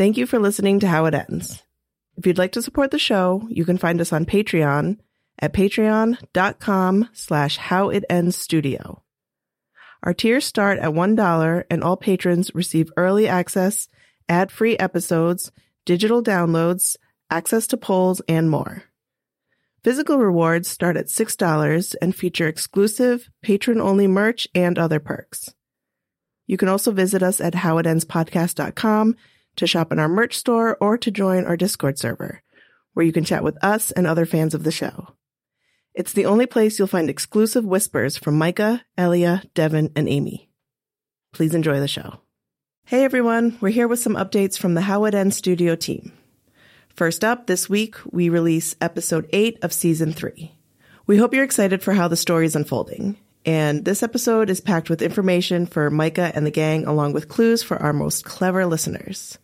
Thank you for listening to How It Ends. If you'd like to support the show, you can find us on Patreon at patreon.com/howitendstudio. Our tiers start at $1, and all patrons receive early access, ad-free episodes, digital downloads, access to polls, and more. Physical rewards start at $6 and feature exclusive, patron-only merch and other perks. You can also visit us at howitendspodcast.com to shop in our merch store or to join our Discord server, where you can chat with us and other fans of the show. It's the only place you'll find exclusive whispers from Micah, Elia, Devin, and Amy. Please enjoy the show. Hey everyone, we're here with some updates from the How It Ends Studio team. First up, this week, we release episode 8 of season 3. We hope you're excited for how the story is unfolding. And this episode is packed with information for Micah and the gang, along with clues for our most clever listeners.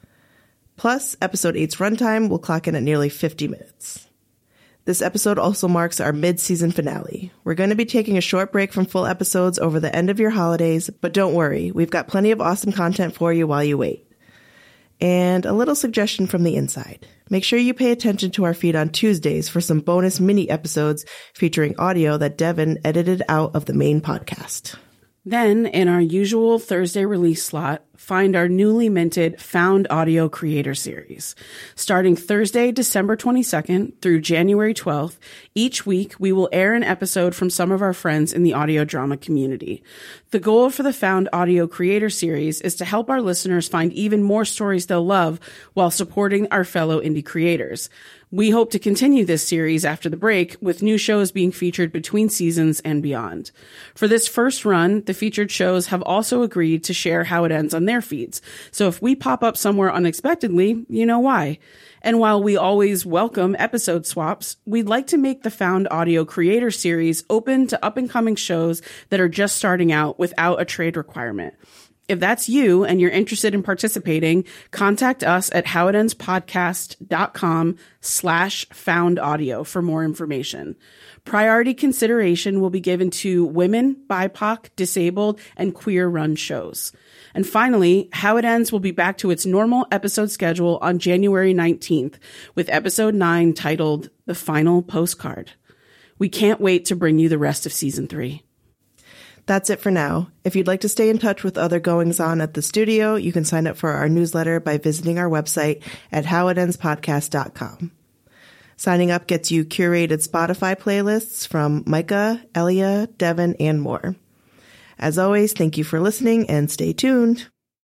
Plus, episode 8's runtime will clock in at nearly 50 minutes. This episode also marks our mid-season finale. We're going to be taking a short break from full episodes over the end of your holidays, but don't worry, we've got plenty of awesome content for you while you wait. And a little suggestion from the inside. Make sure you pay attention to our feed on Tuesdays for some bonus mini episodes featuring audio that Devin edited out of the main podcast. Then, in our usual Thursday release slot, find our newly minted Found Audio Creator Series. Starting Thursday, December 22nd through January 12th, each week we will air an episode from some of our friends in the audio drama community. The goal for the Found Audio Creator Series is to help our listeners find even more stories they'll love while supporting our fellow indie creators. We hope to continue this series after the break, with new shows being featured between seasons and beyond. For this first run, the featured shows have also agreed to share How It Ends on their feeds. So if we pop up somewhere unexpectedly, you know why. And while we always welcome episode swaps, we'd like to make the Found Audio Creator Series open to up-and-coming shows that are just starting out without a trade requirement. If that's you and you're interested in participating, contact us at howitendspodcast.com/foundaudio for more information. Priority consideration will be given to women, BIPOC, disabled, and queer-run shows. And finally, How It Ends will be back to its normal episode schedule on January 19th with episode 9 titled The Final Postcard. We can't wait to bring you the rest of season 3. That's it for now. If you'd like to stay in touch with other goings-on at the studio, you can sign up for our newsletter by visiting our website at howitendspodcast.com. Signing up gets you curated Spotify playlists from Micah, Elia, Devin, and more. As always, thank you for listening and stay tuned.